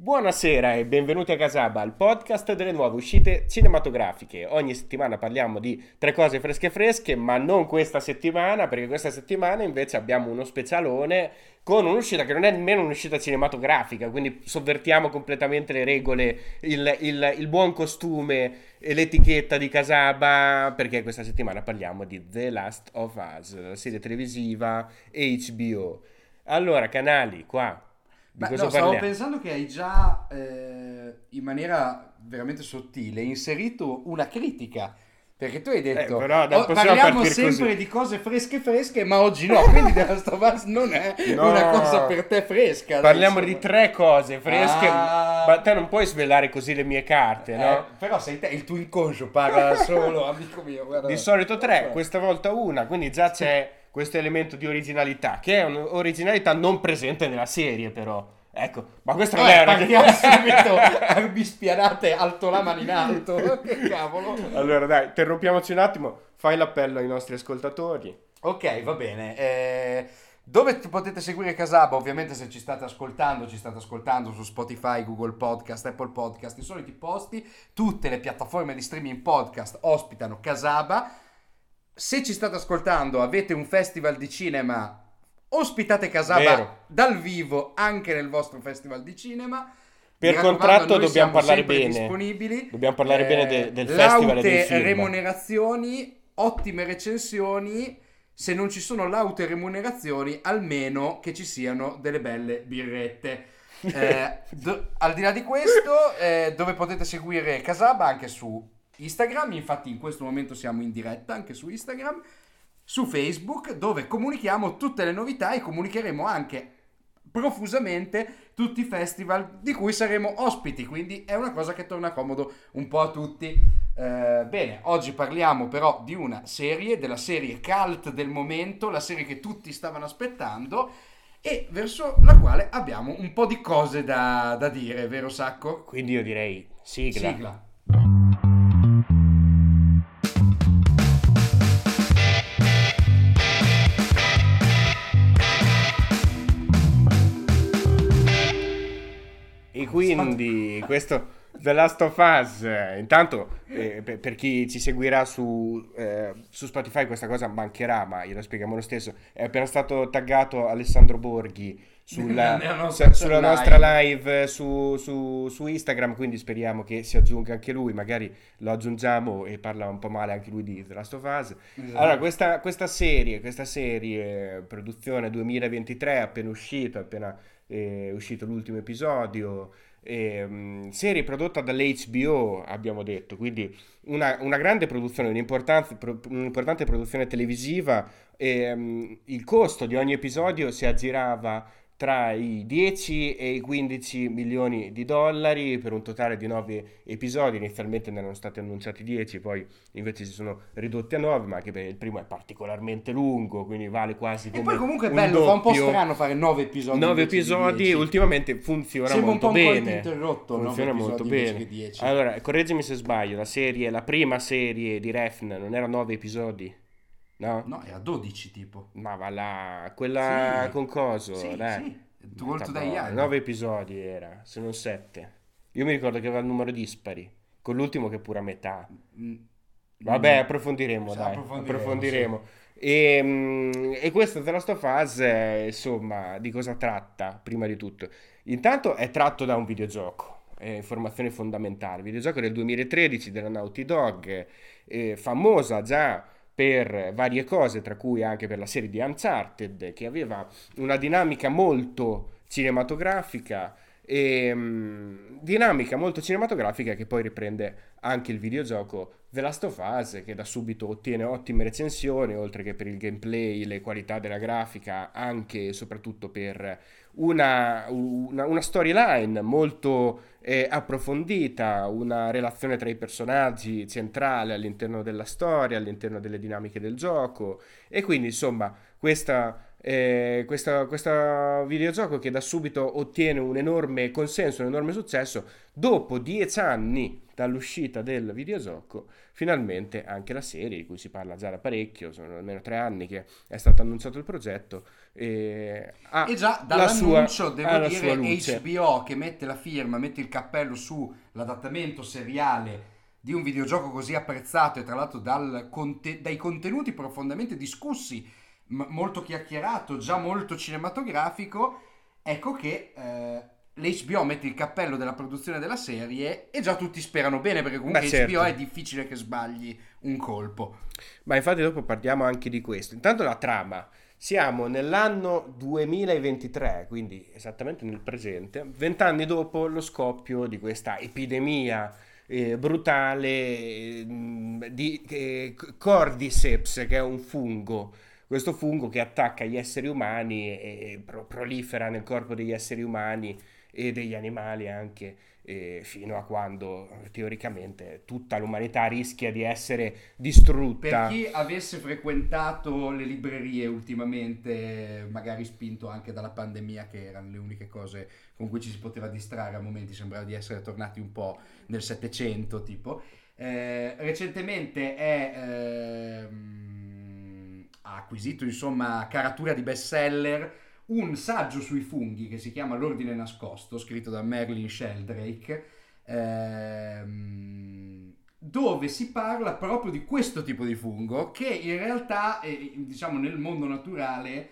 Buonasera e benvenuti a Casaba, il podcast delle nuove uscite cinematografiche. Ogni settimana parliamo di tre cose fresche, ma non questa settimana, perché questa settimana invece abbiamo uno specialone con un'uscita che non è nemmeno un'uscita cinematografica, quindi sovvertiamo completamente le regole, il buon costume e l'etichetta di Casaba, perché questa settimana parliamo di The Last of Us, la serie televisiva HBO. Allora, canali, qua. Beh, no, stavo pensando che hai già in maniera veramente sottile inserito una critica, perché tu hai detto però, parliamo sempre così di cose fresche, ma oggi no, quindi The Last of Us non è una cosa per te fresca. Parliamo di tre cose fresche, ma te non puoi svelare così le mie carte, no? Però sei te, il tuo inconscio parla solo, amico mio. Guarda. Di solito tre, questa volta una, quindi già c'è questo elemento di originalità, che è un'originalità non presente nella serie, però. Ecco, ma questa non è una... Partiamo subito, arbispianate, alto la mano in alto, che cavolo. Allora dai, interrompiamoci un attimo, fai l'appello ai nostri ascoltatori. Ok, va bene. Dove potete seguire Casaba? Ovviamente se ci state ascoltando su Spotify, Google Podcast, Apple Podcast, i soliti posti, tutte le piattaforme di streaming podcast ospitano Casaba. Se ci state ascoltando, avete un festival di cinema, ospitate Casaba dal vivo anche nel vostro festival di cinema. Per contratto dobbiamo parlare bene. Dobbiamo parlare bene del festival e del film. Laute remunerazioni, ottime recensioni. Se non ci sono laute remunerazioni, almeno che ci siano delle belle birrette. Al di là di questo, dove potete seguire Casaba anche su Instagram, infatti in questo momento siamo in diretta anche su Instagram, su Facebook, dove comunichiamo tutte le novità e comunicheremo anche profusamente tutti i festival di cui saremo ospiti, quindi è una cosa che torna comodo un po' a tutti. Bene, oggi parliamo però di una serie, della serie cult del momento, la serie che tutti stavano aspettando e verso la quale abbiamo un po' di cose da dire, vero Sacco? Quindi io direi sigla. E quindi questo The Last of Us, intanto per chi ci seguirà su Spotify questa cosa mancherà, ma glielo spieghiamo lo stesso, è appena stato taggato Alessandro Borghi sulla nostra live su Instagram, quindi speriamo che si aggiunga anche lui, magari lo aggiungiamo e parla un po' male anche lui di The Last of Us. Esatto. Allora questa serie produzione 2023, appena uscito l'ultimo episodio, serie prodotta dall'HBO, abbiamo detto, quindi una grande produzione, un'importante produzione televisiva. Il costo di ogni episodio si aggirava tra i 10 e i 15 milioni di dollari per un totale di 9 episodi. Inizialmente ne erano stati annunciati 10, poi invece si sono ridotti a 9, ma anche perché il primo è particolarmente lungo, quindi vale quasi come un doppio. E poi comunque è bello, fa un po' strano fare 9 episodi. 9 episodi ultimamente funziona molto bene. Sembra un po' interrotto, funziona molto bene. 10. Allora, correggimi se sbaglio, la prima serie di Refn non era 9 episodi? No, era 12 tipo. Ma va là, quella sì, con coso, sì. Molto dai anni. 9 episodi era, se non 7. Io mi ricordo che aveva il numero dispari, con l'ultimo che è pure a metà. Vabbè, approfondiremo, dai. Approfondiremo. Sì. E questo The Last of Us, insomma, di cosa tratta, prima di tutto? Intanto è tratto da un videogioco. Informazione fondamentale. Il videogioco del 2013 della Naughty Dog, famosa già per varie cose, tra cui anche per la serie di Uncharted, che aveva una dinamica molto cinematografica, che poi riprende anche il videogioco The Last of Us, che da subito ottiene ottime recensioni, oltre che per il gameplay, le qualità della grafica, anche e soprattutto per una storyline molto approfondita, una relazione tra i personaggi centrale all'interno della storia, all'interno delle dinamiche del gioco, e quindi insomma questo videogioco che da subito ottiene un enorme consenso, un enorme successo dopo 10 anni dall'uscita del videogioco, finalmente anche la serie, di cui si parla già da parecchio, sono almeno 3 anni che è stato annunciato il progetto, e già dall'annuncio devo dire HBO che mette la firma, mette il cappello su l'adattamento seriale di un videogioco così apprezzato e tra l'altro dai contenuti profondamente discussi, molto chiacchierato, già molto cinematografico. Ecco che l'HBO mette il cappello della produzione della serie e già tutti sperano bene, perché comunque HBO è difficile che sbagli un colpo. Ma infatti dopo parliamo anche di questo. Intanto la trama. Siamo nell'anno 2023, quindi esattamente nel presente, 20 anni dopo lo scoppio di questa epidemia brutale di Cordyceps, che è un fungo. Questo fungo che attacca gli esseri umani e prolifera nel corpo degli esseri umani e degli animali anche, fino a quando teoricamente tutta l'umanità rischia di essere distrutta. Per chi avesse frequentato le librerie ultimamente, magari spinto anche dalla pandemia, che erano le uniche cose con cui ci si poteva distrarre a momenti, sembrava di essere tornati un po' nel 700 tipo, recentemente è... ha acquisito insomma caratura di bestseller un saggio sui funghi che si chiama L'Ordine Nascosto, scritto da Merlin Sheldrake, dove si parla proprio di questo tipo di fungo che in realtà, diciamo nel mondo naturale,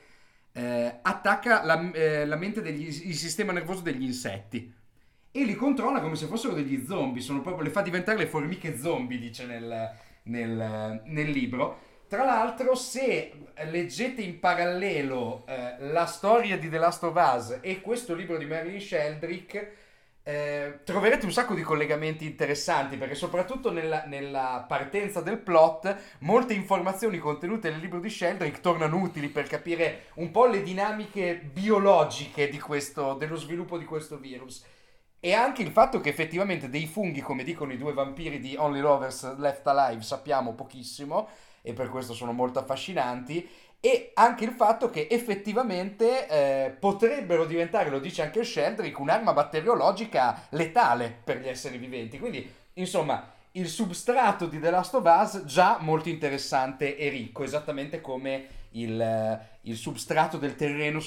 attacca la mente il sistema nervoso degli insetti e li controlla come se fossero degli zombie. Sono proprio, le fa diventare le formiche zombie, dice nel libro. Tra l'altro, se leggete in parallelo la storia di The Last of Us e questo libro di Merlin Sheldrake, troverete un sacco di collegamenti interessanti, perché soprattutto nella partenza del plot molte informazioni contenute nel libro di Sheldrake tornano utili per capire un po' le dinamiche biologiche dello sviluppo di questo virus. E anche il fatto che effettivamente dei funghi, come dicono i 2 vampiri di Only Lovers Left Alive, sappiamo pochissimo, e per questo sono molto affascinanti, e anche il fatto che effettivamente potrebbero diventare, lo dice anche Sheldrake, un'arma batteriologica letale per gli esseri viventi. Quindi, insomma, il substrato di The Last of Us già molto interessante e ricco, esattamente come il substrato del terreno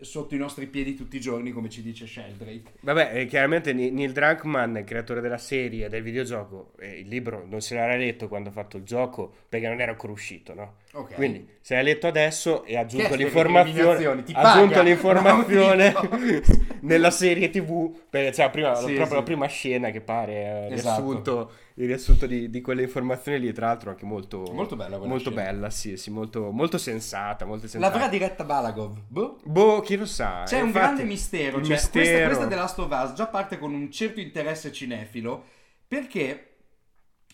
sotto i nostri piedi tutti i giorni, come ci dice Sheldrake. Vabbè, chiaramente Neil Druckmann, creatore della serie, del videogioco, il libro non se l'era letto quando ha fatto il gioco, perché non era ancora uscito, no? Okay. Quindi se l'hai letto adesso e ha aggiunto l'informazione nella serie TV, perché c'è la prima scena che pare riassunto di quelle informazioni lì, tra l'altro anche molto bella, molto scena. Bella, sì, molto sensata, molto sensata. L'avrà diretta Balagov? Boh, chi lo sa. C'è un grande mistero, Questa The Last of Us già parte con un certo interesse cinefilo, perché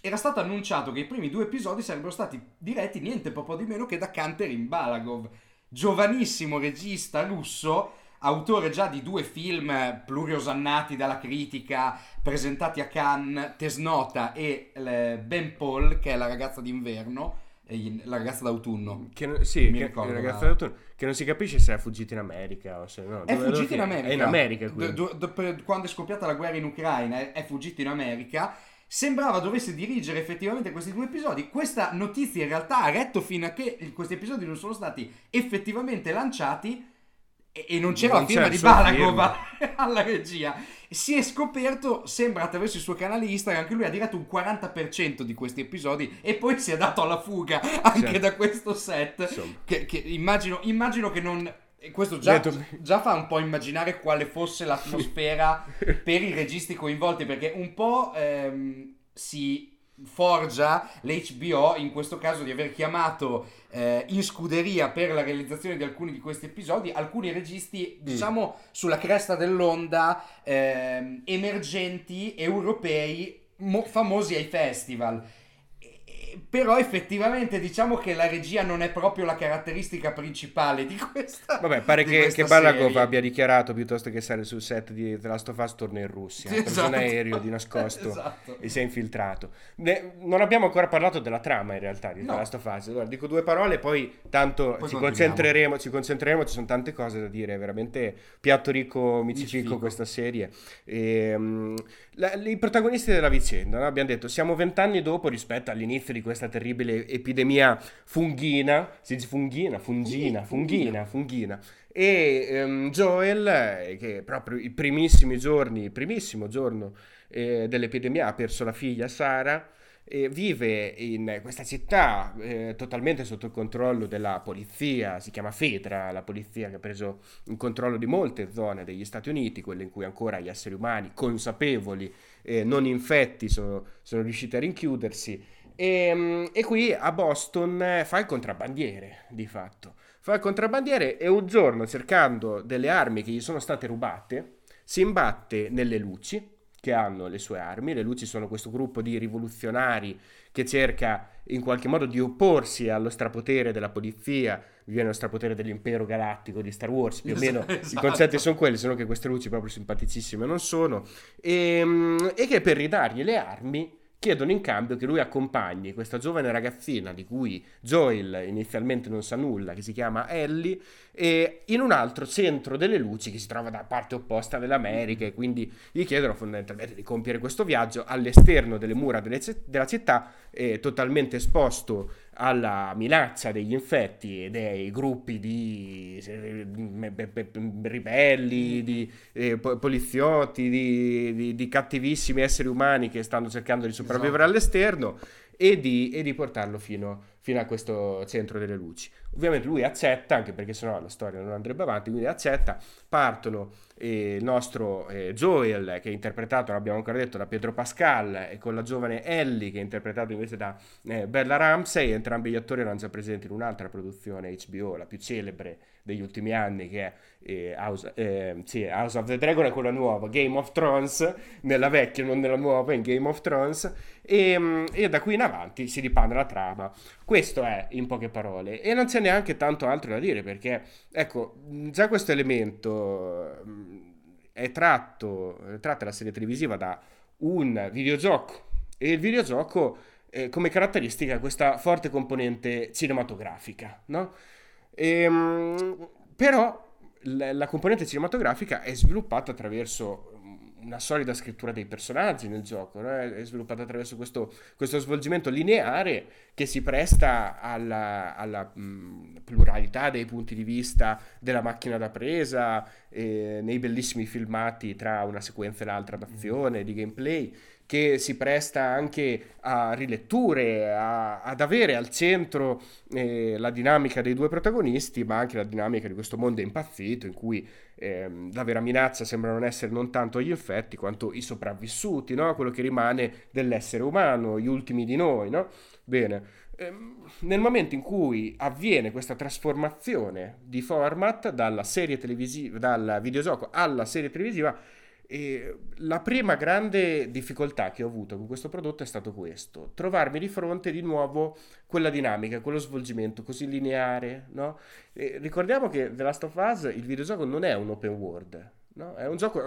era stato annunciato che i primi 2 episodi sarebbero stati diretti niente proprio di meno che da Kantemir Balagov, giovanissimo regista russo, autore già di 2 film pluriosannati dalla critica, presentati a Cannes, Tesnota e Ben Paul, che è la ragazza d'inverno, la ragazza d'autunno, che non si capisce se è fuggita in America o se no. È fuggita in America. È in America, quando è scoppiata la guerra in Ucraina è fuggita in America. Sembrava dovesse dirigere effettivamente questi 2 episodi. Questa notizia in realtà ha retto fino a che questi episodi non sono stati effettivamente lanciati e non c'era la firma di Balagov alla regia. Si è scoperto, sembra attraverso il suo canale Instagram, che lui ha diretto un 40% di questi episodi e poi si è dato alla fuga anche da questo set, che immagino che non... Questo già fa un po' immaginare quale fosse l'atmosfera per i registi coinvolti, perché un po' si forgia l'HBO in questo caso di aver chiamato in scuderia per la realizzazione di alcuni di questi episodi alcuni registi, diciamo, sulla cresta dell'onda, emergenti, europei, famosi ai festival. Però effettivamente diciamo che la regia non è proprio la caratteristica principale di questa. Vabbè, pare che Balagov abbia dichiarato piuttosto che stare sul set di The Last of Us torna in Russia, sì, esatto, un aereo di nascosto esatto, e si è infiltrato. Non abbiamo ancora parlato della trama in realtà di The Last of Us. Allora dico due parole, poi tanto poi ci concentreremo, ci sono tante cose da dire, veramente piatto ricco, micifico questa serie. I protagonisti della vicenda, no? Abbiamo detto siamo 20 anni dopo rispetto all'inizio di questa terribile epidemia funghina. E Joel, che proprio il primissimo giorno dell'epidemia ha perso la figlia Sara, vive in questa città totalmente sotto il controllo della polizia, si chiama Fedra, la polizia che ha preso il controllo di molte zone degli Stati Uniti, quelle in cui ancora gli esseri umani consapevoli non infetti sono riusciti a rinchiudersi. E qui a Boston fa il contrabbandiere e un giorno, cercando delle armi che gli sono state rubate, si imbatte nelle luci che hanno le sue armi. Le luci sono questo gruppo di rivoluzionari che cerca in qualche modo di opporsi allo strapotere della polizia, viene lo strapotere dell'impero galattico di Star Wars, più o meno esatto. I concetti sono quelli, se no che queste luci proprio simpaticissime non sono, e che per ridargli le armi chiedono in cambio che lui accompagni questa giovane ragazzina di cui Joel inizialmente non sa nulla, che si chiama Ellie, e in un altro centro delle luci che si trova da parte opposta dell'America, e quindi gli chiedono fondamentalmente di compiere questo viaggio all'esterno delle mura della città, totalmente esposto alla minaccia degli infetti e dei gruppi di ribelli, di poliziotti, di cattivissimi esseri umani che stanno cercando di sopravvivere all'esterno, e di portarlo fino a questo centro delle luci. Ovviamente lui accetta, anche perché sennò la storia non andrebbe avanti, quindi accetta. Partono il nostro Joel, che è interpretato, l'abbiamo ancora detto, da Pedro Pascal, e con la giovane Ellie, che è interpretata invece da Bella Ramsey. Entrambi gli attori erano già presenti in un'altra produzione HBO, la più celebre degli ultimi anni, che è House of the Dragon, è quella nuova, Game of Thrones, nella vecchia, non nella nuova, in Game of Thrones, e da qui in avanti si dipana la trama. Questo è in poche parole, e non c'è neanche tanto altro da dire, perché ecco, già questo elemento è tratta la serie televisiva da un videogioco, e il videogioco come caratteristica questa forte componente cinematografica, no? Però la componente cinematografica è sviluppata attraverso una solida scrittura dei personaggi nel gioco, no? È sviluppata attraverso questo svolgimento lineare che si presta alla pluralità dei punti di vista della macchina da presa, nei bellissimi filmati tra una sequenza e l'altra d'azione, di gameplay, che si presta anche a riletture, ad avere al centro la dinamica dei due protagonisti, ma anche la dinamica di questo mondo impazzito in cui la vera minaccia sembra non essere non tanto gli infetti quanto i sopravvissuti, no? Quello che rimane dell'essere umano, gli ultimi di noi, no? Bene. Nel momento in cui avviene questa trasformazione di format dal videogioco alla serie televisiva, e la prima grande difficoltà che ho avuto con questo prodotto è stato questo: trovarmi di fronte di nuovo quella dinamica, quello svolgimento così lineare, no? E ricordiamo che The Last of Us, il videogioco, non è un open world, no? È un gioco,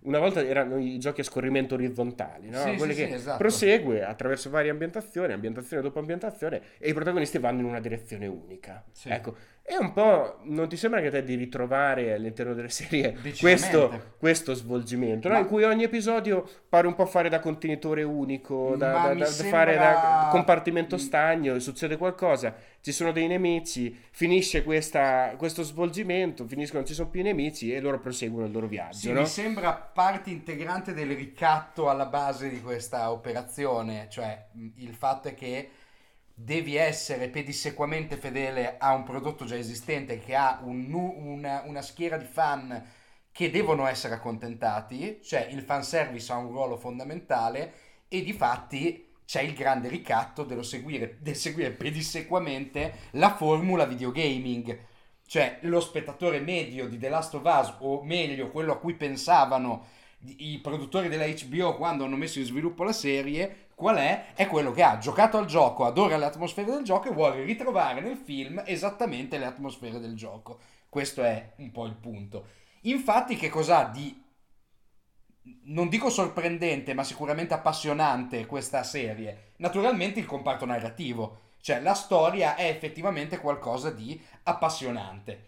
una volta erano i giochi a scorrimento orizzontali, no? Esatto. Prosegue attraverso varie ambientazione dopo ambientazione, e i protagonisti vanno in una direzione unica. Sì. Ecco, è un po', non ti sembra che te di ritrovare all'interno delle serie questo svolgimento, no? In cui ogni episodio pare un po' fare da contenitore unico, fare da compartimento stagno, succede qualcosa, ci sono dei nemici, finisce questo svolgimento, finiscono, ci sono più nemici e loro proseguono il loro viaggio. Sì, no? Mi sembra parte integrante del ricatto alla base di questa operazione, cioè il fatto è che devi essere pedissequamente fedele a un prodotto già esistente che ha una schiera di fan che devono essere accontentati, cioè il fanservice ha un ruolo fondamentale, e difatti c'è il grande ricatto del seguire pedissequamente la formula videogaming, cioè lo spettatore medio di The Last of Us, o meglio quello a cui pensavano i produttori della HBO quando hanno messo in sviluppo la serie, qual è quello che ha giocato al gioco, adora le atmosfere del gioco e vuole ritrovare nel film esattamente le atmosfere del gioco. Questo è un po' il punto. Infatti, che cos'ha di, non dico sorprendente, ma sicuramente appassionante questa serie? Naturalmente il comparto narrativo, cioè la storia è effettivamente qualcosa di appassionante.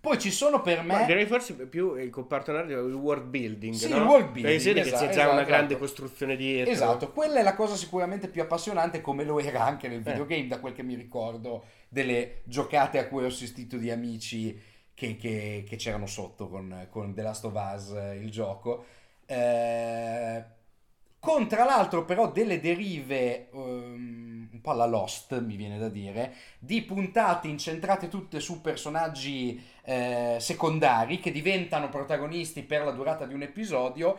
Poi ci sono, per me, direi forse più il comparto narrativo, il world building, sì, no? Il world building, esatto, che c'è già una grande costruzione dietro. Esatto, quella è la cosa sicuramente più appassionante, come lo era anche nel videogame, da quel che mi ricordo delle giocate a cui ho assistito di amici che c'erano sotto con The Last of Us, il gioco, con tra l'altro però delle derive un po' alla Lost, mi viene da dire, di puntate incentrate tutte su personaggi secondari che diventano protagonisti per la durata di un episodio.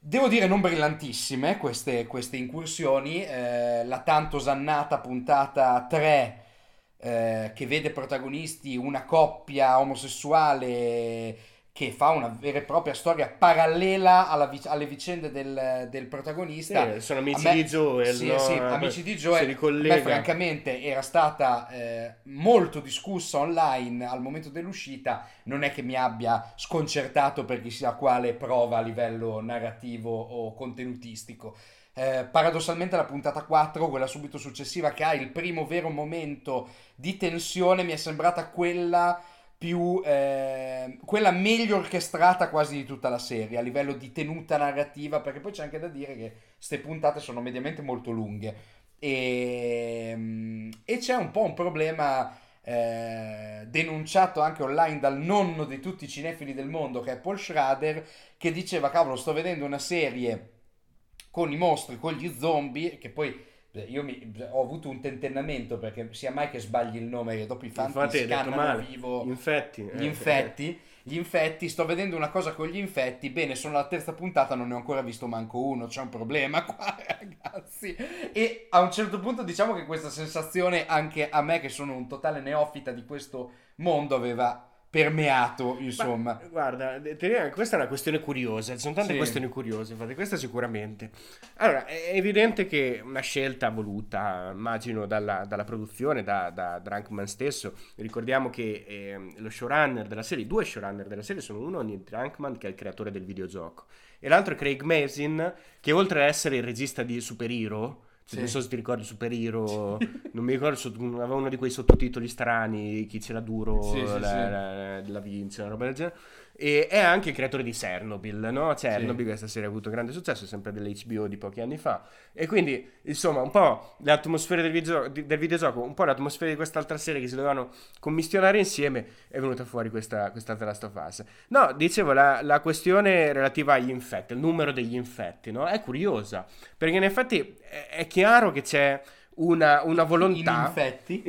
Devo dire non brillantissime queste incursioni, la tanto osannata puntata 3 che vede protagonisti una coppia omosessuale che fa una vera e propria storia parallela alle vicende del protagonista. Sono amici di Joel. Sì, no? Sì, amici di Joel. Beh, francamente era stata molto discussa online al momento dell'uscita, non è che mi abbia sconcertato per chissà quale prova a livello narrativo o contenutistico. Paradossalmente la puntata 4, quella subito successiva, che ha il primo vero momento di tensione, mi è sembrata quella più quella meglio orchestrata quasi di tutta la serie a livello di tenuta narrativa, perché poi c'è anche da dire che ste puntate sono mediamente molto lunghe e c'è un po' un problema denunciato anche online dal nonno di tutti i cinefili del mondo, che è Paul Schrader, che diceva: cavolo, sto vedendo una serie con i mostri, con gli zombie, che poi ho avuto un tentennamento perché sia mai che sbagli il nome e dopo i fan ti scannano vivo gli infetti. Sto vedendo una cosa con gli infetti. Bene, sono alla terza puntata, non ne ho ancora visto manco uno. C'è un problema qua, ragazzi. E a un certo punto, diciamo che questa sensazione anche a me, che sono un totale neofita di questo mondo, aveva permeato, insomma. Ma, guarda, questa è una questione curiosa, ci sono tante questioni curiose, infatti questa sicuramente. Allora, è evidente che una scelta voluta, immagino, dalla produzione, da Druckmann stesso. Ricordiamo che lo showrunner della serie, due showrunner della serie sono uno Neil Druckmann, che è il creatore del videogioco, e l'altro è Craig Mazin, che oltre ad essere il regista di Super Hero, non so se ti ricordi Super Hero, non mi ricordo, aveva uno di quei sottotitoli strani, chi ce l'ha duro la vince, una roba del genere, e è anche il creatore di Chernobyl, no? Chernobyl, questa serie ha avuto grande successo, sempre dell'HBO di pochi anni fa, e quindi insomma un po' le atmosfere del videogioco, un po' l'atmosfera di quest'altra serie che si dovevano commissionare insieme, è venuta fuori questa The Last of Us. No, dicevo, la questione relativa agli infetti, il numero degli infetti, no? È curiosa, perché in effetti è chiaro che c'è una volontà in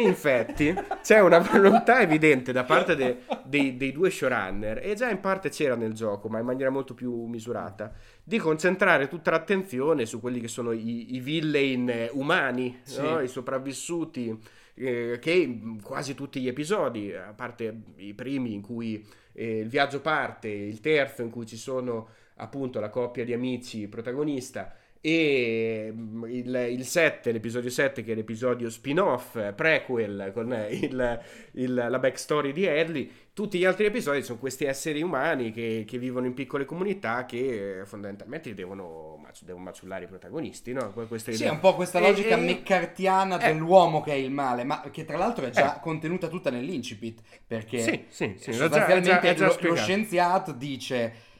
infetti c'è una volontà evidente da parte dei due showrunner, e già in parte c'era nel gioco, ma in maniera molto più misurata, di concentrare tutta l'attenzione su quelli che sono i villain umani, no? I sopravvissuti, che quasi tutti gli episodi, a parte i primi in cui il viaggio parte, il terzo in cui ci sono appunto la coppia di amici protagonista, e il 7, l'episodio 7, che è l'episodio spin-off, prequel, con la backstory di Ellie. Tutti gli altri episodi sono questi esseri umani che vivono in piccole comunità, che fondamentalmente devono maciullare i protagonisti, no? È un po' questa logica meccartiana dell'uomo che è il male, ma che tra l'altro è già contenuta tutta nell'incipit, perché sostanzialmente lo scienziato dice: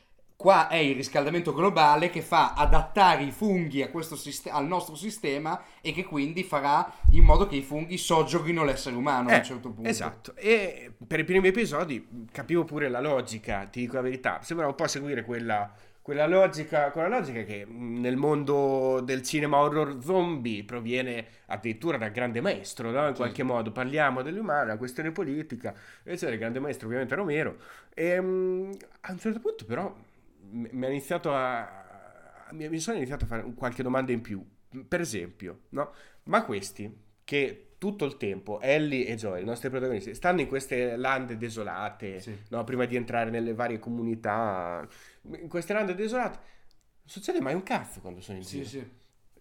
qua è il riscaldamento globale che fa adattare i funghi a questo al nostro sistema, e che quindi farà in modo che i funghi soggioghino l'essere umano a un certo punto. Esatto, e per i primi episodi capivo pure la logica, ti dico la verità, sembrava un po' seguire quella logica che nel mondo del cinema horror zombie proviene addirittura dal grande maestro, no? In qualche modo parliamo dell'umano, la questione politica, eccetera. Il grande maestro ovviamente Romero, e a un certo punto però mi sono iniziato a fare qualche domanda in più, per esempio, no? Ma questi che tutto il tempo Ellie e Joel, i nostri protagonisti, stanno in queste lande desolate, sì, no? Prima di entrare nelle varie comunità, in queste lande desolate, non succede mai un cazzo quando sono in giro. Sì, sì.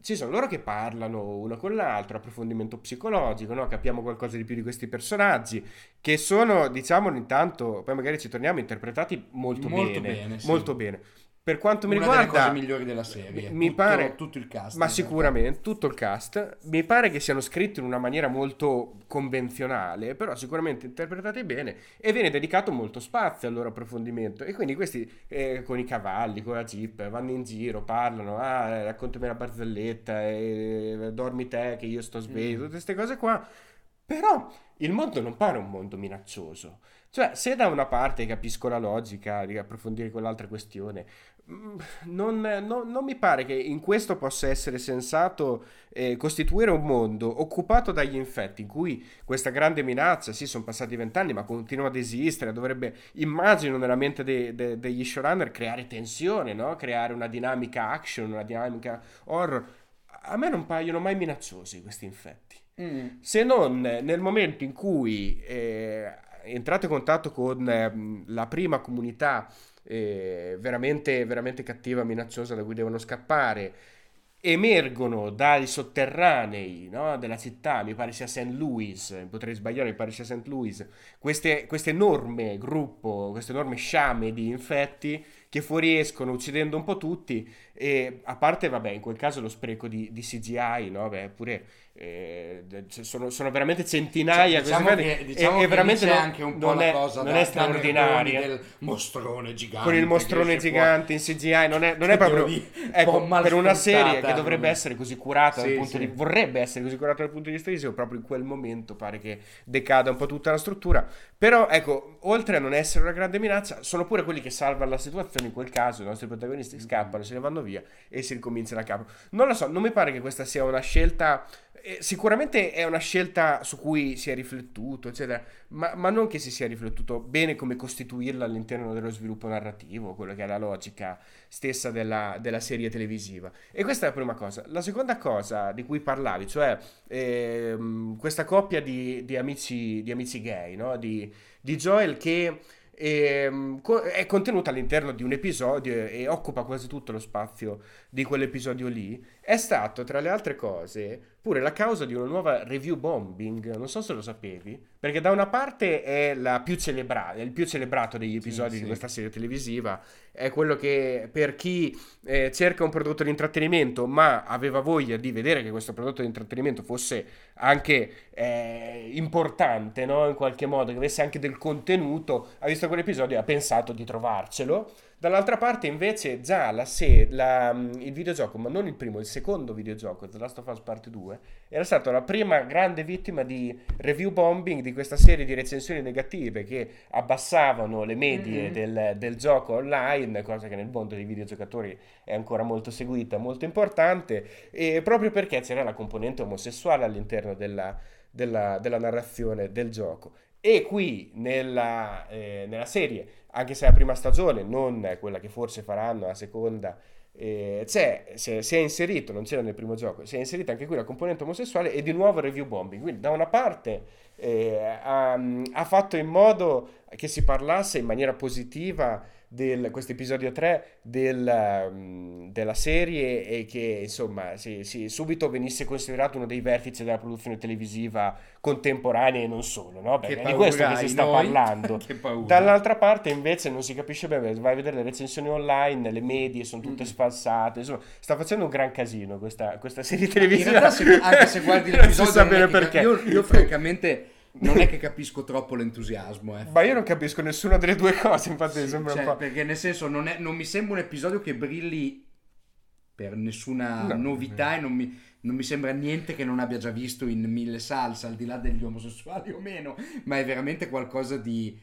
Ci sono loro che parlano uno con l'altro, approfondimento psicologico, no? Capiamo qualcosa di più di questi personaggi, che sono, diciamo, intanto, poi magari ci torniamo, interpretati molto bene, sì, molto bene. Per quanto mi riguarda, una delle cose migliori della serie, mi pare, tutto il cast. Ma sicuramente, tutto il cast, mi pare che siano scritti in una maniera molto convenzionale, però sicuramente interpretati bene, e viene dedicato molto spazio al loro approfondimento. E quindi questi con i cavalli, con la jeep, vanno in giro, parlano, raccontami la barzelletta, dormi te che io sto sveglio, tutte queste cose qua. Però il mondo non pare un mondo minaccioso. Cioè, se da una parte capisco la logica di approfondire quell'altra questione, non mi pare che in questo possa essere sensato costituire un mondo occupato dagli infetti, in cui questa grande minaccia, sì, sono passati 20 anni, ma continua ad esistere, dovrebbe, immagino, nella mente degli showrunner, creare tensione, no? Creare una dinamica action, una dinamica horror. A me non paiono mai minacciosi questi infetti, se non nel momento in cui... entrate in contatto con la prima comunità veramente, veramente cattiva, minacciosa, da cui devono scappare, emergono dai sotterranei, no, della città, mi pare sia St. Louis, potrei sbagliare, mi pare sia St. Louis, questo enorme gruppo, questo enorme sciame di infetti che fuoriescono uccidendo un po' tutti, e a parte, vabbè, in quel caso lo spreco di CGI, no, beh, pure... sono veramente centinaia, cioè, diciamo che veramente c'è anche un po' la cosa non è straordinaria del mostrone gigante, con il mostrone gigante in CGI non è proprio, ecco, per una serie che dovrebbe essere così curata, sì, dal punto, sì, di, vorrebbe essere così curata dal punto di vista fisico, proprio in quel momento pare che decada un po' tutta la struttura. Però, ecco, oltre a non essere una grande minaccia, sono pure quelli che salvano la situazione. In quel caso i nostri protagonisti scappano, se ne vanno via e si ricomincia da capo. Non lo so, non mi pare che questa sia una scelta. Sicuramente è una scelta su cui si è riflettuto, eccetera, ma non che si sia riflettuto bene come costituirla all'interno dello sviluppo narrativo, quello che è la logica stessa della serie televisiva. E questa è la prima cosa. La seconda cosa di cui parlavi, cioè questa coppia di amici gay, no? Di Joel, che è contenuta all'interno di un episodio e occupa quasi tutto lo spazio di quell'episodio lì, è stato, tra le altre cose, pure la causa di una nuova review bombing. Non so se lo sapevi, perché da una parte è il più celebrato degli episodi, sì, di questa serie televisiva, è quello che, per chi cerca un prodotto di intrattenimento ma aveva voglia di vedere che questo prodotto di intrattenimento fosse anche importante, no? In qualche modo, che avesse anche del contenuto, ha visto quell'episodio e ha pensato di trovarcelo. Dall'altra parte, invece, già il videogioco, ma non il primo, il secondo videogioco, The Last of Us Part 2, era stata la prima grande vittima di review bombing, di questa serie di recensioni negative che abbassavano le medie del gioco online, cosa che nel mondo dei videogiocatori è ancora molto seguita, molto importante, e proprio perché c'era la componente omosessuale all'interno della narrazione del gioco. E qui nella serie, anche se la prima stagione, non quella che forse faranno la seconda, si è inserito, non c'era nel primo gioco, si è inserita anche qui la componente omosessuale e di nuovo review bombing. Quindi da una parte ha fatto in modo che si parlasse in maniera positiva questo episodio 3 della serie, e che, insomma, sì, subito venisse considerato uno dei vertici della produzione televisiva contemporanea, e non solo, no? Perché di questo che si sta parlando. Dall'altra parte, invece, non si capisce bene, vai a vedere le recensioni online, le medie sono tutte sfalsate, insomma, sta facendo un gran casino questa serie televisiva. In realtà, anche se guardi l'episodio, io francamente... non è che capisco troppo l'entusiasmo, Ma io non capisco nessuna delle due cose, infatti, sì, sembra un po'... Perché, nel senso, non mi sembra un episodio che brilli per nessuna novità. E non mi sembra niente che non abbia già visto in mille salse, al di là degli omosessuali o meno, ma è veramente qualcosa di...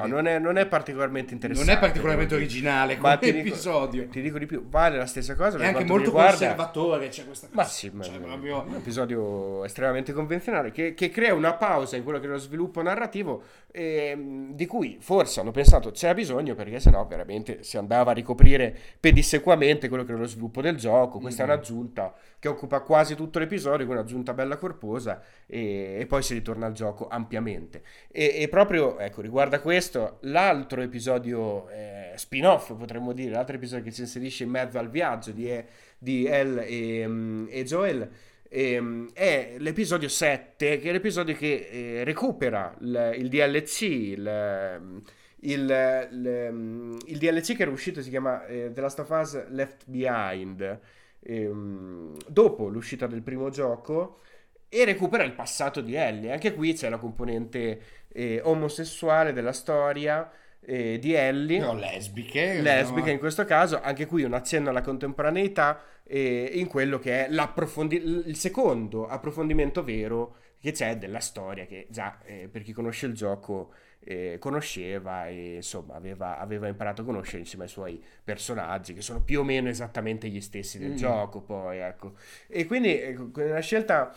No, non è particolarmente interessante. Non è particolarmente originale come episodio. Ti dico di più, vale la stessa cosa. È anche molto conservatore, c'è questa cosa. Ma sì, cioè, proprio... un episodio estremamente convenzionale che crea una pausa in quello che è lo sviluppo narrativo, di cui forse hanno pensato c'è bisogno, perché sennò veramente si andava a ricoprire pedissequamente quello che era lo sviluppo del gioco. Questa è un'aggiunta che occupa quasi tutto l'episodio, con un'aggiunta bella corposa, e poi si ritorna al gioco ampiamente. E proprio, ecco, riguarda questo, l'altro episodio spin-off, potremmo dire, l'altro episodio che si inserisce in mezzo al viaggio di Elle e Joel, è l'episodio 7, che è l'episodio che recupera il DLC, il DLC che era uscito, si chiama The Last of Us Left Behind, dopo l'uscita del primo gioco, e recupera il passato di Ellie. Anche qui c'è la componente omosessuale della storia di Ellie, no, lesbiche, no. In questo caso anche qui un accenno alla contemporaneità in quello che è il secondo approfondimento vero che c'è della storia, che già per chi conosce il gioco conosceva, e insomma aveva imparato a conoscere insieme ai suoi personaggi, che sono più o meno esattamente gli stessi del gioco, poi, ecco. E quindi una scelta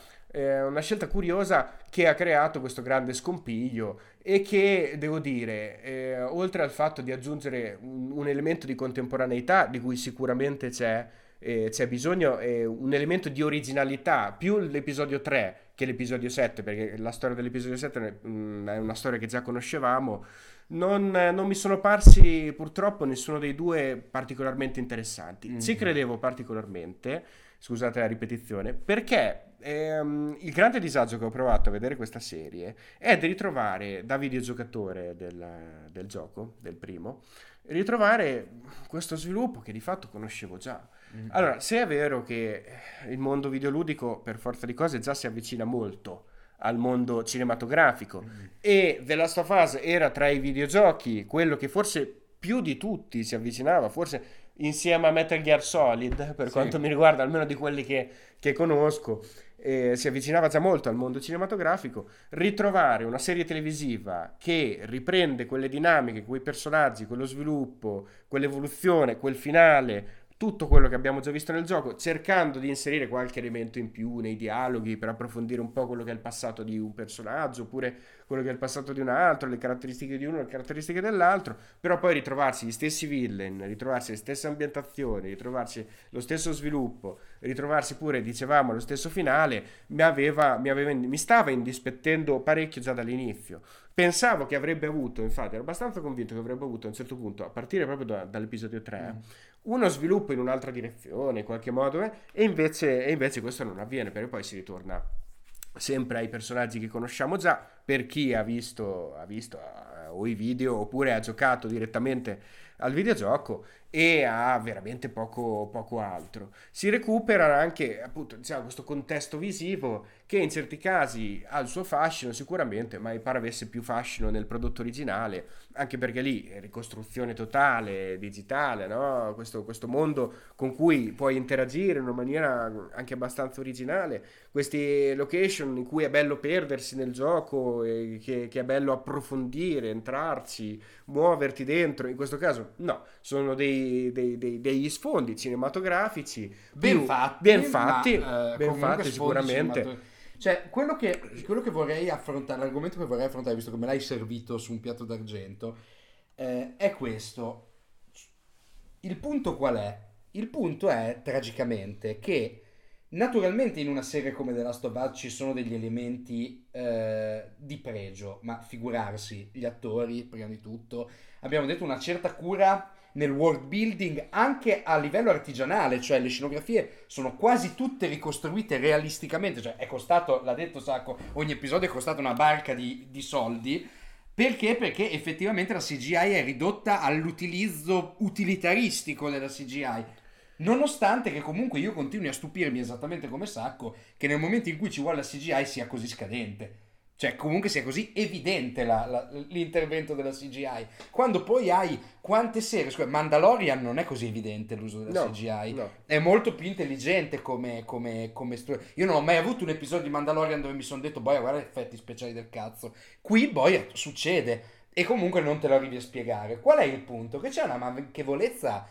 curiosa che ha creato questo grande scompiglio, e che, devo dire, oltre al fatto di aggiungere un elemento di contemporaneità di cui sicuramente c'è bisogno, un elemento di originalità, più l'episodio 3 che l'episodio 7, perché la storia dell'episodio 7 è una storia che già conoscevamo. Non mi sono parsi purtroppo nessuno dei due particolarmente interessanti. Ci credevo particolarmente, scusate la ripetizione, perché il grande disagio che ho provato a vedere questa serie è di ritrovare, da videogiocatore del gioco, del primo, ritrovare questo sviluppo che di fatto conoscevo già. Allora, se è vero che il mondo videoludico per forza di cose già si avvicina molto al mondo cinematografico, e The Last of Us era tra i videogiochi quello che forse più di tutti si avvicinava, forse insieme a Metal Gear Solid, per quanto mi riguarda, almeno di quelli che conosco, si avvicinava già molto al mondo cinematografico. Ritrovare una serie televisiva che riprende quelle dinamiche, quei personaggi, quello sviluppo, quell'evoluzione, quel finale, tutto quello che abbiamo già visto nel gioco, cercando di inserire qualche elemento in più nei dialoghi per approfondire un po' quello che è il passato di un personaggio, oppure quello che è il passato di un altro, le caratteristiche di uno, le caratteristiche dell'altro, però poi ritrovarsi gli stessi villain, ritrovarsi le stesse ambientazioni, ritrovarsi lo stesso sviluppo, ritrovarsi pure, dicevamo, lo stesso finale, mi stava indispettendo parecchio già dall'inizio. Pensavo che avrebbe avuto, infatti ero abbastanza convinto che avrebbe avuto a un certo punto, a partire proprio dall'episodio 3, uno sviluppo in un'altra direzione in qualche modo, e invece questo non avviene, perché poi si ritorna sempre ai personaggi che conosciamo già, per chi ha visto o i video, oppure ha giocato direttamente al videogioco, e ha veramente poco altro. Si recupera anche, appunto, diciamo, questo contesto visivo che in certi casi ha il suo fascino sicuramente, ma mi pare avesse più fascino nel prodotto originale, anche perché lì è ricostruzione totale, digitale, no? Questo mondo con cui puoi interagire in una maniera anche abbastanza originale, queste location in cui è bello perdersi nel gioco, e che è bello approfondire, entrarci, muoverti dentro. In questo caso no, sono degli sfondi cinematografici ben fatti sicuramente. Cioè, quello che vorrei affrontare, l'argomento che vorrei affrontare, visto che me l'hai servito su un piatto d'argento, è questo. Il punto qual è? Il punto è, tragicamente, che naturalmente in una serie come The Last of Us ci sono degli elementi di pregio, ma figurarsi, gli attori prima di tutto, abbiamo detto, una certa cura nel world building anche a livello artigianale, cioè le scenografie sono quasi tutte ricostruite realisticamente, cioè è costato, l'ha detto Sacco, ogni episodio è costato una barca di soldi, perché effettivamente la CGI è ridotta all'utilizzo utilitaristico della CGI. Nonostante che comunque io continui a stupirmi, esattamente come Sacco, che nel momento in cui ci vuole la CGI sia così scadente, cioè comunque sia così evidente l'intervento della CGI, quando poi hai quante serie, scusa, Mandalorian non è così evidente l'uso della CGI, è molto più intelligente come io non ho mai avuto un episodio di Mandalorian dove mi sono detto boia, guarda effetti speciali del cazzo, qui boia succede. e comunque non te lo arrivi a spiegare. Qual è il punto? Che c'è una manchevolezza,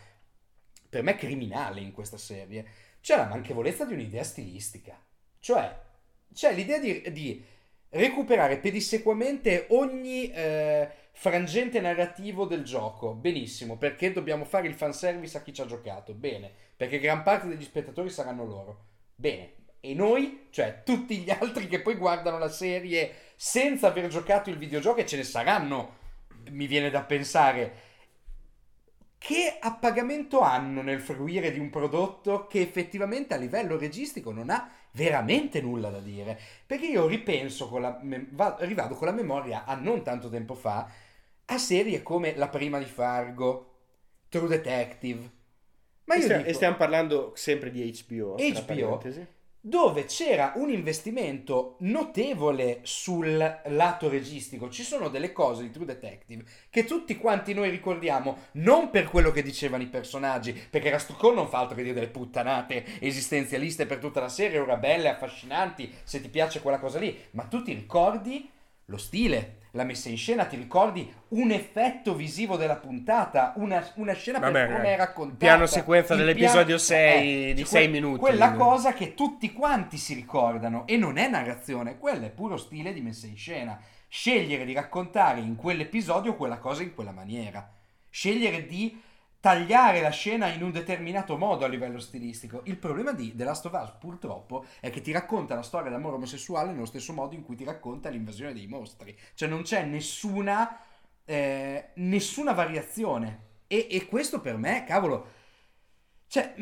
per me criminale, in questa serie. C'è la manchevolezza di un'idea stilistica, cioè c'è l'idea di recuperare pedissequamente ogni frangente narrativo del gioco. Benissimo, perché dobbiamo fare il fanservice a chi ci ha giocato, bene, perché gran parte degli spettatori saranno loro, bene, e noi, cioè tutti gli altri che poi guardano la serie senza aver giocato il videogioco, e ce ne saranno, mi viene da pensare, che appagamento hanno nel fruire di un prodotto che effettivamente a livello registico non ha veramente nulla da dire. Perché io ripenso, rivado con la memoria a non tanto tempo fa, a serie come la prima di Fargo, True Detective, ma io dico, e stiamo parlando sempre di HBO, dove c'era un investimento notevole sul lato registico. Ci sono delle cose di True Detective che tutti quanti noi ricordiamo, non per quello che dicevano i personaggi, perché Rastucco non fa altro che dire delle puttanate esistenzialiste per tutta la serie, ora belle, affascinanti, se ti piace quella cosa lì, ma tu ti ricordi lo stile, la messa in scena, ti ricordi un effetto visivo della puntata, una scena per come è raccontata, piano sequenza dell'episodio 6 di 6 minuti, quella cosa che tutti quanti si ricordano, e non è narrazione, quello è puro stile di messa in scena, scegliere di raccontare in quell'episodio quella cosa in quella maniera, scegliere di tagliare la scena in un determinato modo a livello stilistico. Il problema di The Last of Us, purtroppo, è che ti racconta la storia dell'amore omosessuale nello stesso modo in cui ti racconta l'invasione dei mostri. Cioè non c'è nessuna variazione. E questo per me, cavolo, cioè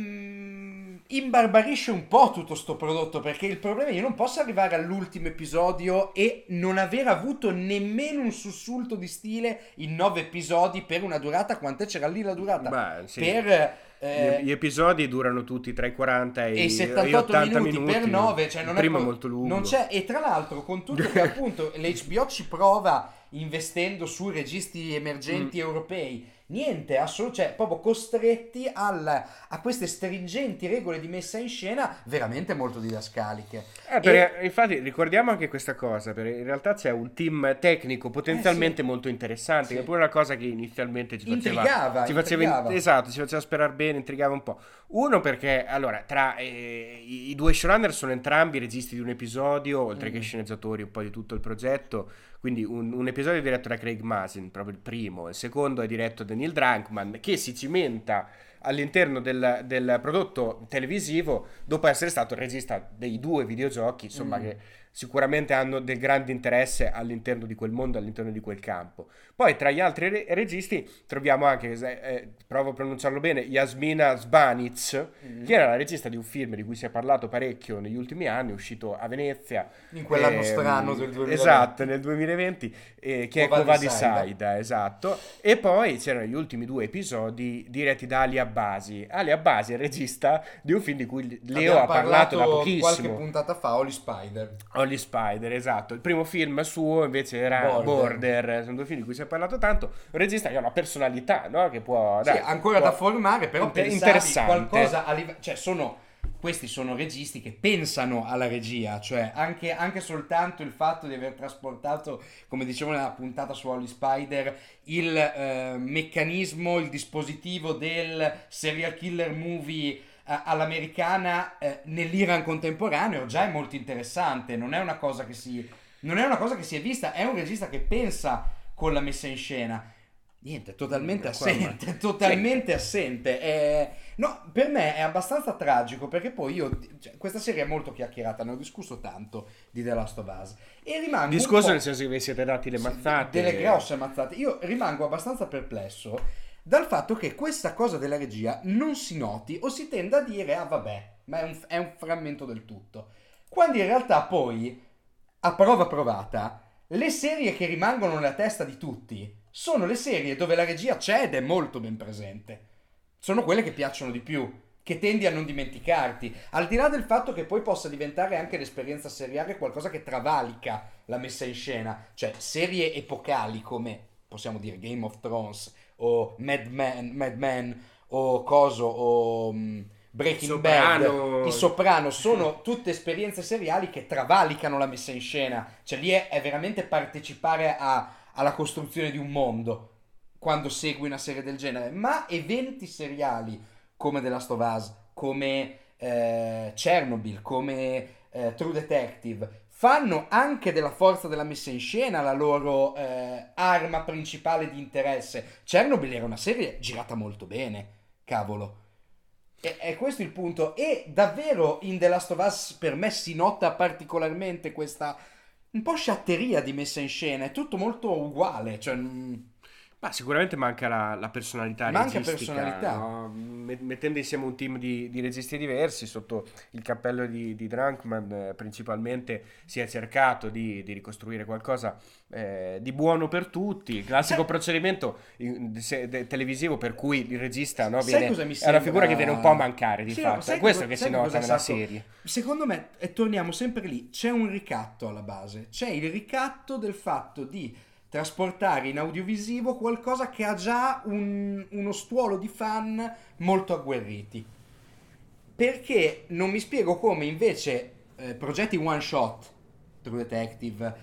imbarbarisce un po' tutto sto prodotto, perché il problema è che io non posso arrivare all'ultimo episodio e non aver avuto nemmeno un sussulto di stile in 9 episodi per una durata, quant'è c'era lì la durata? Beh, sì. Per gli episodi durano tutti tra i 40 e i 80 minuti per 9, cioè non è prima molto lungo, non c'è. E tra l'altro, con tutto che appunto l'HBO ci prova investendo su registi emergenti europei, niente, cioè proprio costretti a queste stringenti regole di messa in scena veramente molto didascaliche. Infatti ricordiamo anche questa cosa, perché in realtà c'è un team tecnico potenzialmente molto interessante, che è pure una cosa che inizialmente ci faceva sperare bene, intrigava un po'. Uno, perché allora tra i due showrunner sono entrambi registi di un episodio, oltre che sceneggiatori un po' di tutto il progetto. Quindi un episodio è diretto da Craig Mazin, proprio il primo, il secondo è diretto da Neil Druckmann, che si cimenta all'interno del prodotto televisivo dopo essere stato il regista dei 2 videogiochi, insomma, che sicuramente hanno del grande interesse all'interno di quel mondo, all'interno di quel campo. Poi tra gli altri registi troviamo anche, provo a pronunciarlo bene, Jasmina Sbanic, che era la regista di un film di cui si è parlato parecchio negli ultimi anni, uscito a Venezia in quell'anno strano del 2020, esatto, nel 2020, che è Covadiside, esatto. E poi c'erano gli ultimi 2 episodi diretti da Ali Abbasi. Ali Abbasi è regista di un film di cui Leo ha parlato da pochissimo, qualche puntata fa, Holy Spider, esatto. Il primo film suo invece era Border. Sono 2 film di cui si è parlato tanto. Un regista che ha una personalità, no? Che può da formare, però interessante. Qualcosa questi sono registi che pensano alla regia, cioè anche soltanto il fatto di aver trasportato, come dicevo nella puntata su Holy Spider, il meccanismo, il dispositivo del serial killer movie all'americana nell'Iran contemporaneo già è molto interessante. Non è una cosa che si è vista, è un regista che pensa con la messa in scena. Niente, totalmente assente. No, per me è abbastanza tragico, perché poi questa serie è molto chiacchierata, ne ho discusso tanto di The Last of Us, e rimango discorso nel senso che vi siete dati le mazzate, delle grosse mazzate. Io rimango abbastanza perplesso dal fatto che questa cosa della regia non si noti, o si tenda a dire vabbè, ma è un frammento del tutto, quando in realtà poi, a prova provata, le serie che rimangono nella testa di tutti sono le serie dove la regia c'è ed è molto ben presente. Sono quelle che piacciono di più, che tendi a non dimenticarti, al di là del fatto che poi possa diventare anche l'esperienza seriale qualcosa che travalica la messa in scena. Cioè serie epocali come, possiamo dire, Game of Thrones o Mad Men o Coso o Breaking Bad, I Soprano, sono tutte esperienze seriali che travalicano la messa in scena. Cioè lì è veramente partecipare a alla costruzione di un mondo quando segui una serie del genere, ma eventi seriali come The Last of Us, come Chernobyl, come True Detective fanno anche della forza della messa in scena la loro arma principale di interesse. Chernobyl era una serie girata molto bene, cavolo. E questo è il punto. E davvero in The Last of Us per me si nota particolarmente questa un po' sciatteria di messa in scena, è tutto molto uguale, cioè... Ma sicuramente manca la personalità registica. Manca personalità. No? Mettendo insieme un team di registi diversi sotto il cappello di Druckmann, principalmente si è cercato di ricostruire qualcosa di buono per tutti. Il classico procedimento televisivo per cui il regista è una figura che viene un po' a mancare di fatto. È questo che si nota nella serie. Secondo me, e torniamo sempre lì, c'è un ricatto alla base. C'è il ricatto del fatto di trasportare in audiovisivo qualcosa che ha già uno stuolo di fan molto agguerriti, perché non mi spiego come invece progetti one shot, True Detective,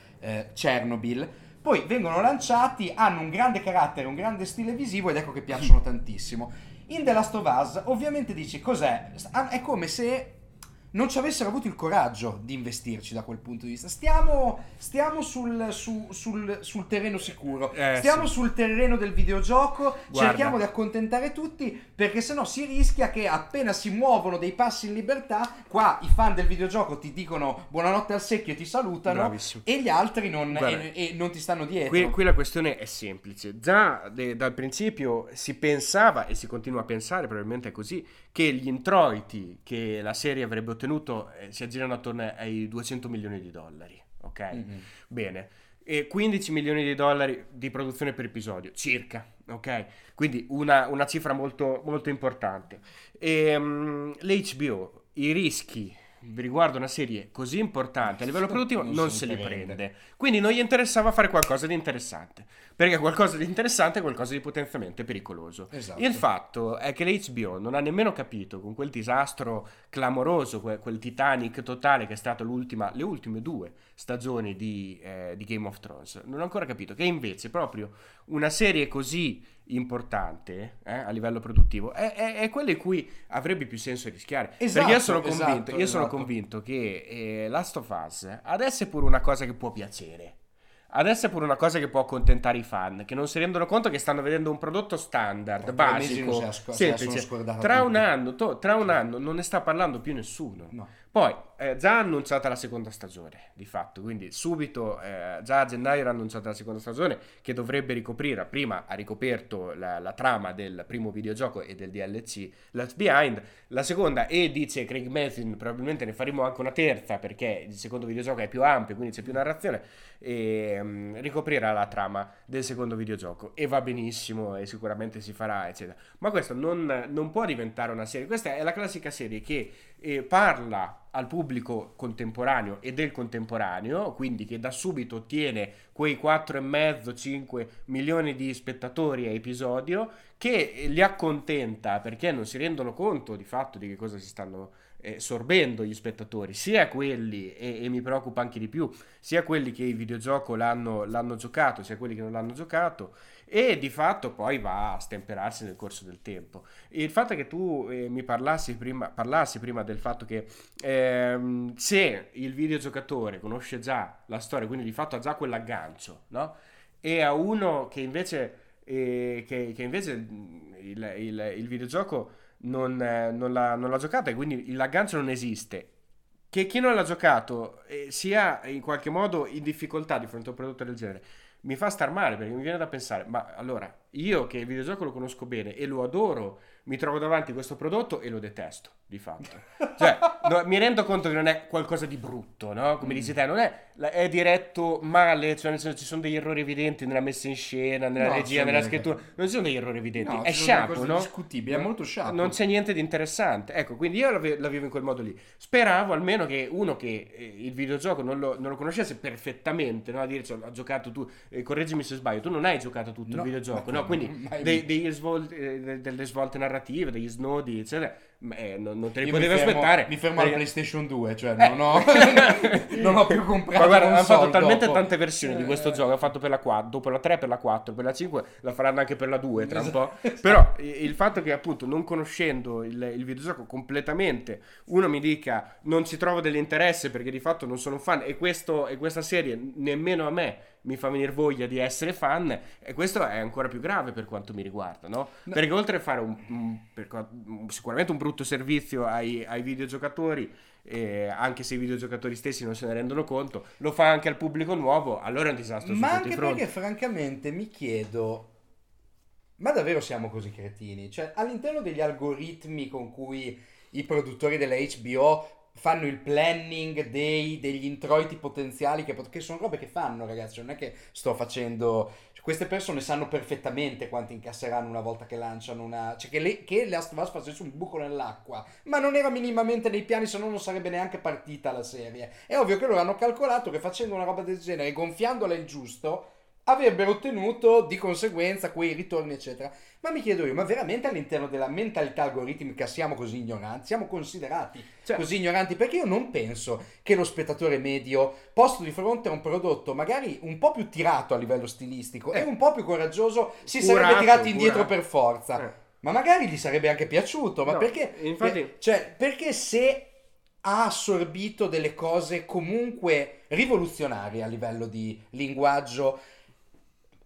Chernobyl, poi vengono lanciati, hanno un grande carattere, un grande stile visivo ed ecco che piacciono tantissimo. In The Last of Us ovviamente dici cos'è? È come se non ci avessero avuto il coraggio di investirci da quel punto di vista. Stiamo sul terreno sicuro, sul terreno del videogioco. Guarda, cerchiamo di accontentare tutti, perché sennò si rischia che appena si muovono dei passi in libertà, qua i fan del videogioco ti dicono buonanotte al secchio e ti salutano. Bravissimo. E gli altri non ti stanno dietro. Qui la questione è semplice. Già dal principio si pensava, e si continua a pensare, probabilmente è così, che gli introiti che la serie avrebbe ottenuto si aggirano attorno ai $200 milioni, ok? Mm-hmm. Bene, e $15 milioni di produzione per episodio, circa, ok? Quindi una cifra molto, molto importante. L'HBO, i rischi riguardo una serie così importante a livello produttivo non se li prende, quindi non gli interessava fare qualcosa di interessante, perché qualcosa di interessante è qualcosa di potenzialmente pericoloso. Esatto. Il fatto è che l'HBO non ha nemmeno capito, con quel disastro clamoroso, quel Titanic totale che è stato le ultime due stagioni di Game of Thrones, non ha ancora capito che invece proprio una serie così importante a livello produttivo è quello in cui avrebbe più senso rischiare. Esatto, perché io sono convinto che Last of Us adesso è pure una cosa che può piacere, adesso è pure una cosa che può accontentare i fan, che non si rendono conto che stanno vedendo un prodotto standard, basico, semplice. Tra un anno non ne sta parlando più nessuno, no. Poi già annunciata la seconda stagione di fatto, quindi subito già a gennaio era annunciata la seconda stagione, che dovrebbe ricoprire, prima ha ricoperto la trama del primo videogioco e del DLC Left Behind, la seconda, e dice Craig Mazin probabilmente ne faremo anche una terza, perché il secondo videogioco è più ampio, quindi c'è più narrazione, e ricoprirà la trama del secondo videogioco, e va benissimo, e sicuramente si farà, eccetera. Ma questo non può diventare una serie. Questa è la classica serie che parla al pubblico contemporaneo e del contemporaneo, quindi che da subito ottiene quei 4,5-5 milioni di spettatori a episodio, che li accontenta perché non si rendono conto di fatto di che cosa si stanno sorbendo gli spettatori, sia quelli, e mi preoccupa anche di più, sia quelli che il videogioco l'hanno giocato, sia quelli che non l'hanno giocato, e di fatto poi va a stemperarsi nel corso del tempo. Il fatto è che tu mi parlassi prima del fatto che se il videogiocatore conosce già la storia, quindi di fatto ha già quell'aggancio, no? E a uno che invece il videogioco non l'ha giocato, e quindi l'aggancio non esiste, che chi non l'ha giocato sia in qualche modo in difficoltà di fronte a un prodotto del genere, mi fa star male, perché mi viene da pensare, ma allora io che il videogioco lo conosco bene e lo adoro, mi trovo davanti a questo prodotto e lo detesto di fatto. Cioè mi rendo conto che non è qualcosa di brutto, no? Come dici te, non è diretto male, cioè nel senso, ci sono degli errori evidenti nella messa in scena, nella regia, nella scrittura, non ci sono degli errori evidenti, è sciapo, no? Discutibile, è molto sciapo, non c'è niente di interessante, ecco. Quindi io la vivo in quel modo lì, speravo almeno che uno che il videogioco non lo conoscesse perfettamente, no? A dire, cioè, ha giocato tu, correggimi se sbaglio, tu non hai giocato tutto il videogioco, no? Quindi delle svolte narrative, degli snodi, eccetera, Non te li potevi aspettare. Mi fermo al PlayStation 2, cioè non ho più comprato. Ma guarda, hanno fatto talmente tante versioni di questo gioco. Hanno fatto per la 4, dopo la 3, per la 4, per la 5, la faranno anche per la 2 tra un po'. Però il fatto che, appunto, non conoscendo il videogioco completamente, uno mi dica non ci trovo dell'interesse perché di fatto non sono un fan, e questa serie nemmeno a me mi fa venire voglia di essere fan, e questo è ancora più grave per quanto mi riguarda, no? Perché oltre a fare sicuramente un brutto servizio ai videogiocatori, anche se i videogiocatori stessi non se ne rendono conto, lo fa anche al pubblico nuovo, allora è un disastro su tutti i fronti. Ma anche perché francamente mi chiedo, ma davvero siamo così cretini? Cioè, all'interno degli algoritmi con cui i produttori della HBO fanno il planning degli introiti potenziali, che sono robe che fanno, ragazzi, non è che sto facendo, cioè, queste persone sanno perfettamente quanto incasseranno una volta che lanciano una, cioè che Last of Us facesse un buco nell'acqua, ma non era minimamente nei piani, se no non sarebbe neanche partita la serie. È ovvio che loro hanno calcolato che facendo una roba del genere, gonfiandola il giusto, avrebbero ottenuto di conseguenza quei ritorni, eccetera. Ma mi chiedo io, ma veramente all'interno della mentalità algoritmica siamo così ignoranti? Siamo considerati così ignoranti? Perché io non penso che lo spettatore medio, posto di fronte a un prodotto magari un po' più tirato a livello stilistico e un po' più coraggioso, sarebbe tirato indietro per forza. Ma magari gli sarebbe anche piaciuto. Ma no, perché? Infatti... Cioè, perché se ha assorbito delle cose comunque rivoluzionarie a livello di linguaggio.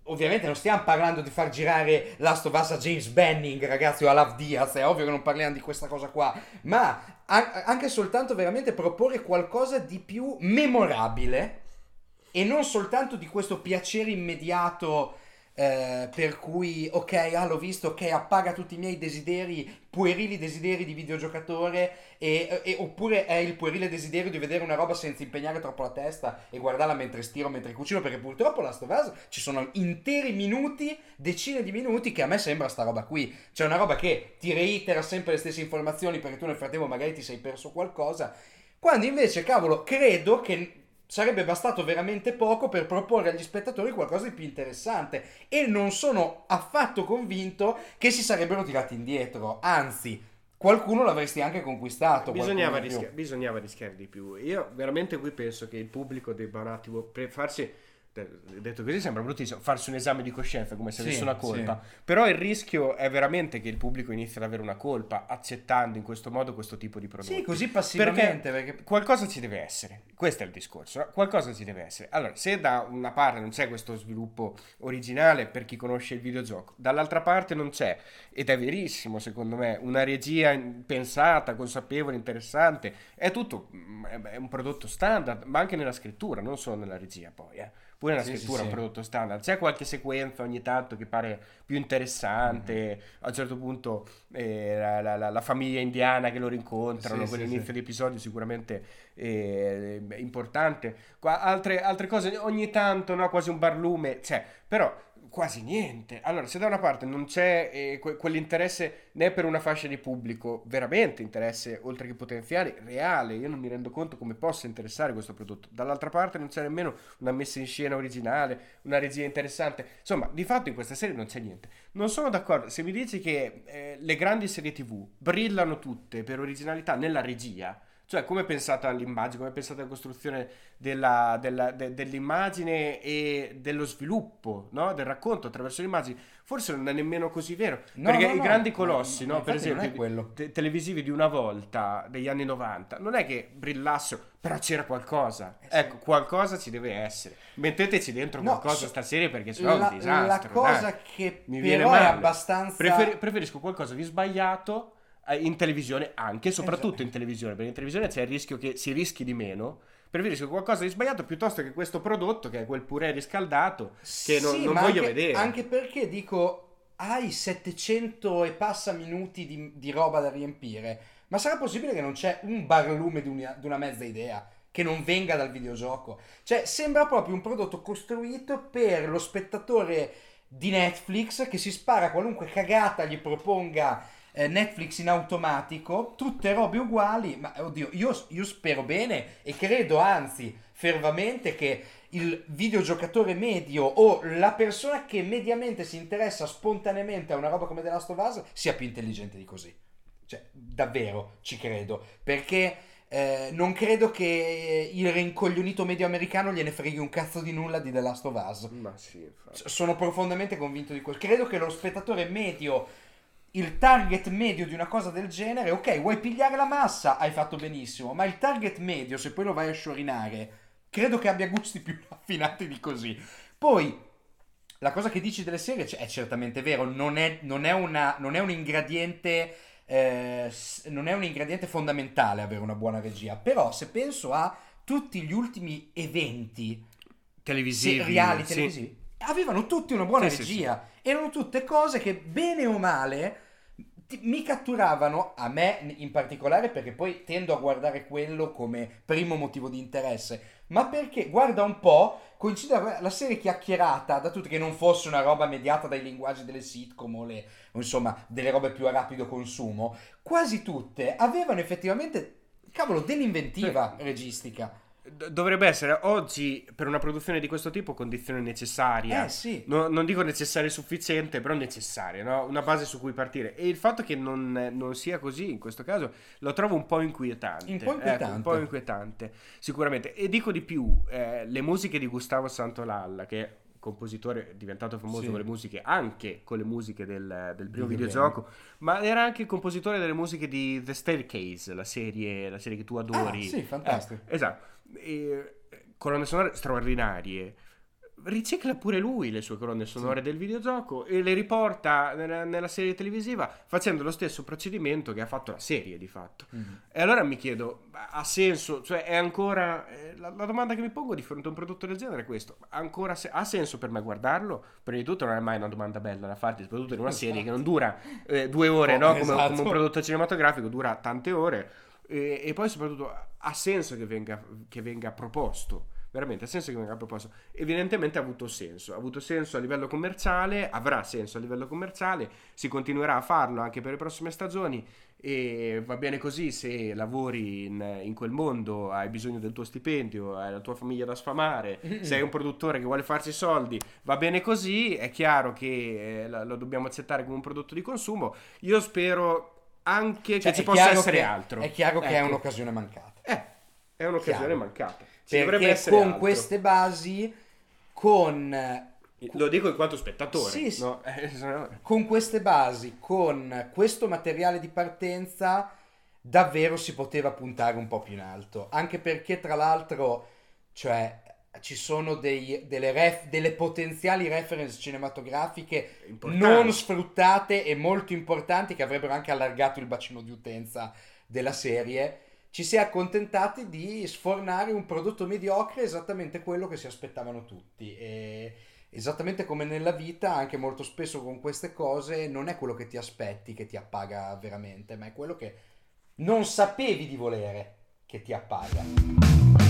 Ovviamente non stiamo parlando di far girare Last of Us a James Benning, ragazzi, o a Love Diaz, è ovvio che non parliamo di questa cosa qua, ma anche soltanto veramente proporre qualcosa di più memorabile e non soltanto di questo piacere immediato, per cui l'ho visto, appaga tutti i miei desideri, puerili desideri di videogiocatore, oppure è il puerile desiderio di vedere una roba senza impegnare troppo la testa e guardarla mentre stiro, mentre cucino, perché purtroppo Last of Us ci sono interi minuti, decine di minuti, che a me sembra sta roba qui, cioè una roba che ti reitera sempre le stesse informazioni perché tu nel frattempo magari ti sei perso qualcosa, quando invece, cavolo, credo che sarebbe bastato veramente poco per proporre agli spettatori qualcosa di più interessante, e non sono affatto convinto che si sarebbero tirati indietro, anzi, qualcuno l'avresti anche conquistato. Bisognava rischiare di più. Io veramente qui penso che il pubblico debba un attimo farsi, detto così sembra bruttissimo, farsi un esame di coscienza, come se avesse una colpa, però il rischio è veramente che il pubblico inizi ad avere una colpa accettando in questo modo questo tipo di prodotti, così passivamente, perché qualcosa ci deve essere, questo è il discorso, no? Qualcosa ci deve essere. Allora, se da una parte non c'è questo sviluppo originale per chi conosce il videogioco, dall'altra parte non c'è, ed è verissimo secondo me, una regia pensata, consapevole, interessante, è tutto, è un prodotto standard, ma anche nella scrittura, non solo nella regia, poi pure nella scrittura un prodotto standard. C'è qualche sequenza ogni tanto che pare più interessante, a un certo punto la famiglia indiana che lo rincontrano, quell'inizio di episodio sicuramente importante, altre cose ogni tanto, no? Quasi un barlume, cioè, però quasi niente. Allora, se da una parte non c'è quell'interesse né per una fascia di pubblico, veramente interesse oltre che potenziale, reale, io non mi rendo conto come possa interessare questo prodotto, dall'altra parte non c'è nemmeno una messa in scena originale, una regia interessante, insomma, di fatto in questa serie non c'è niente. Non sono d'accordo se mi dici che le grandi serie TV brillano tutte per originalità nella regia, cioè come è pensata all'immagine, come è pensata la costruzione dell'immagine e dello sviluppo, no? Del racconto attraverso l'immagine. Forse non è nemmeno così vero, perché i grandi colossi, no? Per esempio televisivi di una volta, degli anni 90, non è che brillassero, però c'era qualcosa. Ecco, qualcosa ci deve essere, metteteci dentro qualcosa sta serie, perché sennò è un disastro. La cosa che mi viene male è abbastanza... Preferisco qualcosa di sbagliato in televisione, anche soprattutto in televisione, perché in televisione c'è il rischio che si rischi di meno, preferisco qualcosa di sbagliato piuttosto che questo prodotto che è quel purè riscaldato che non voglio vedere, anche perché dico, hai 700 e passa minuti di roba da riempire, ma sarà possibile che non c'è un barlume di una mezza idea che non venga dal videogioco? Cioè, sembra proprio un prodotto costruito per lo spettatore di Netflix che si spara qualunque cagata gli proponga Netflix in automatico, tutte robe uguali. Ma oddio, io spero bene e credo anzi fervamente che il videogiocatore medio o la persona che mediamente si interessa spontaneamente a una roba come The Last of Us sia più intelligente di così, Cioè, davvero ci credo, perché non credo che il rincoglionito medio americano gliene freghi un cazzo di nulla di The Last of Us. Ma sì, infatti. Sono profondamente convinto di quello. Credo che lo spettatore medio, il target medio di una cosa del genere, ok, vuoi pigliare la massa, hai fatto benissimo, ma il target medio, se poi lo vai a sciorinare, credo che abbia gusti più affinati di così. Poi la cosa che dici delle serie è certamente vero, non è un ingrediente fondamentale avere una buona regia, però se penso a tutti gli ultimi eventi televisivi, seriali televisivi, sì, avevano tutti una buona regia, sì. Erano tutte cose che bene o male mi catturavano, a me in particolare, perché poi tendo a guardare quello come primo motivo di interesse, ma perché, guarda un po', coincideva la serie chiacchierata da tutti, che non fosse una roba mediata dai linguaggi delle sitcom o insomma delle robe più a rapido consumo, quasi tutte avevano effettivamente, cavolo, dell'inventiva registica. Dovrebbe essere oggi, per una produzione di questo tipo, condizione necessaria, sì. No, non dico necessaria e sufficiente, però necessaria, no? Una base su cui partire. E il fatto che non sia così in questo caso lo trovo un po' inquietante. Un po' inquietante sicuramente. E dico di più, le musiche di Gustavo Santolalla, che è compositore diventato famoso, sì, con le musiche, anche con le musiche del primo videogioco, bene. Ma era anche il compositore delle musiche di The Staircase, la serie che tu adori. Sì, fantastico. Esatto. E colonne sonore straordinarie, ricicla pure lui le sue colonne sonore, sì, del videogioco, e le riporta nella serie televisiva, facendo lo stesso procedimento che ha fatto la serie di fatto. Mm-hmm. E allora mi chiedo, ha senso? Cioè, è ancora la domanda che mi pongo di fronte a un prodotto del genere è questo: ancora ha senso per me guardarlo? Prima di tutto non è mai una domanda bella da farti, soprattutto in una serie che non dura 2 ore, no? Come un prodotto cinematografico dura tante ore. E poi soprattutto ha senso che venga proposto, veramente ha senso che venga proposto. Evidentemente ha avuto senso a livello commerciale, avrà senso a livello commerciale, si continuerà a farlo anche per le prossime stagioni, e va bene così se lavori in quel mondo, hai bisogno del tuo stipendio, hai la tua famiglia da sfamare, sei un produttore che vuole farsi soldi, va bene così, è chiaro che lo dobbiamo accettare come un prodotto di consumo. Io spero anche che ci possa essere altro. È chiaro che è un'occasione mancata. È un'occasione mancata. Perché con queste basi, lo dico in quanto spettatore, sì. No? Con queste basi, con questo materiale di partenza, davvero si poteva puntare un po' più in alto. Anche perché, tra l'altro, cioè, ci sono delle potenziali reference cinematografiche non sfruttate e molto importanti, che avrebbero anche allargato il bacino di utenza della serie. Ci si è accontentati di sfornare un prodotto mediocre, esattamente quello che si aspettavano tutti, e esattamente come nella vita, anche molto spesso con queste cose non è quello che ti aspetti che ti appaga veramente, ma è quello che non sapevi di volere che ti appaga.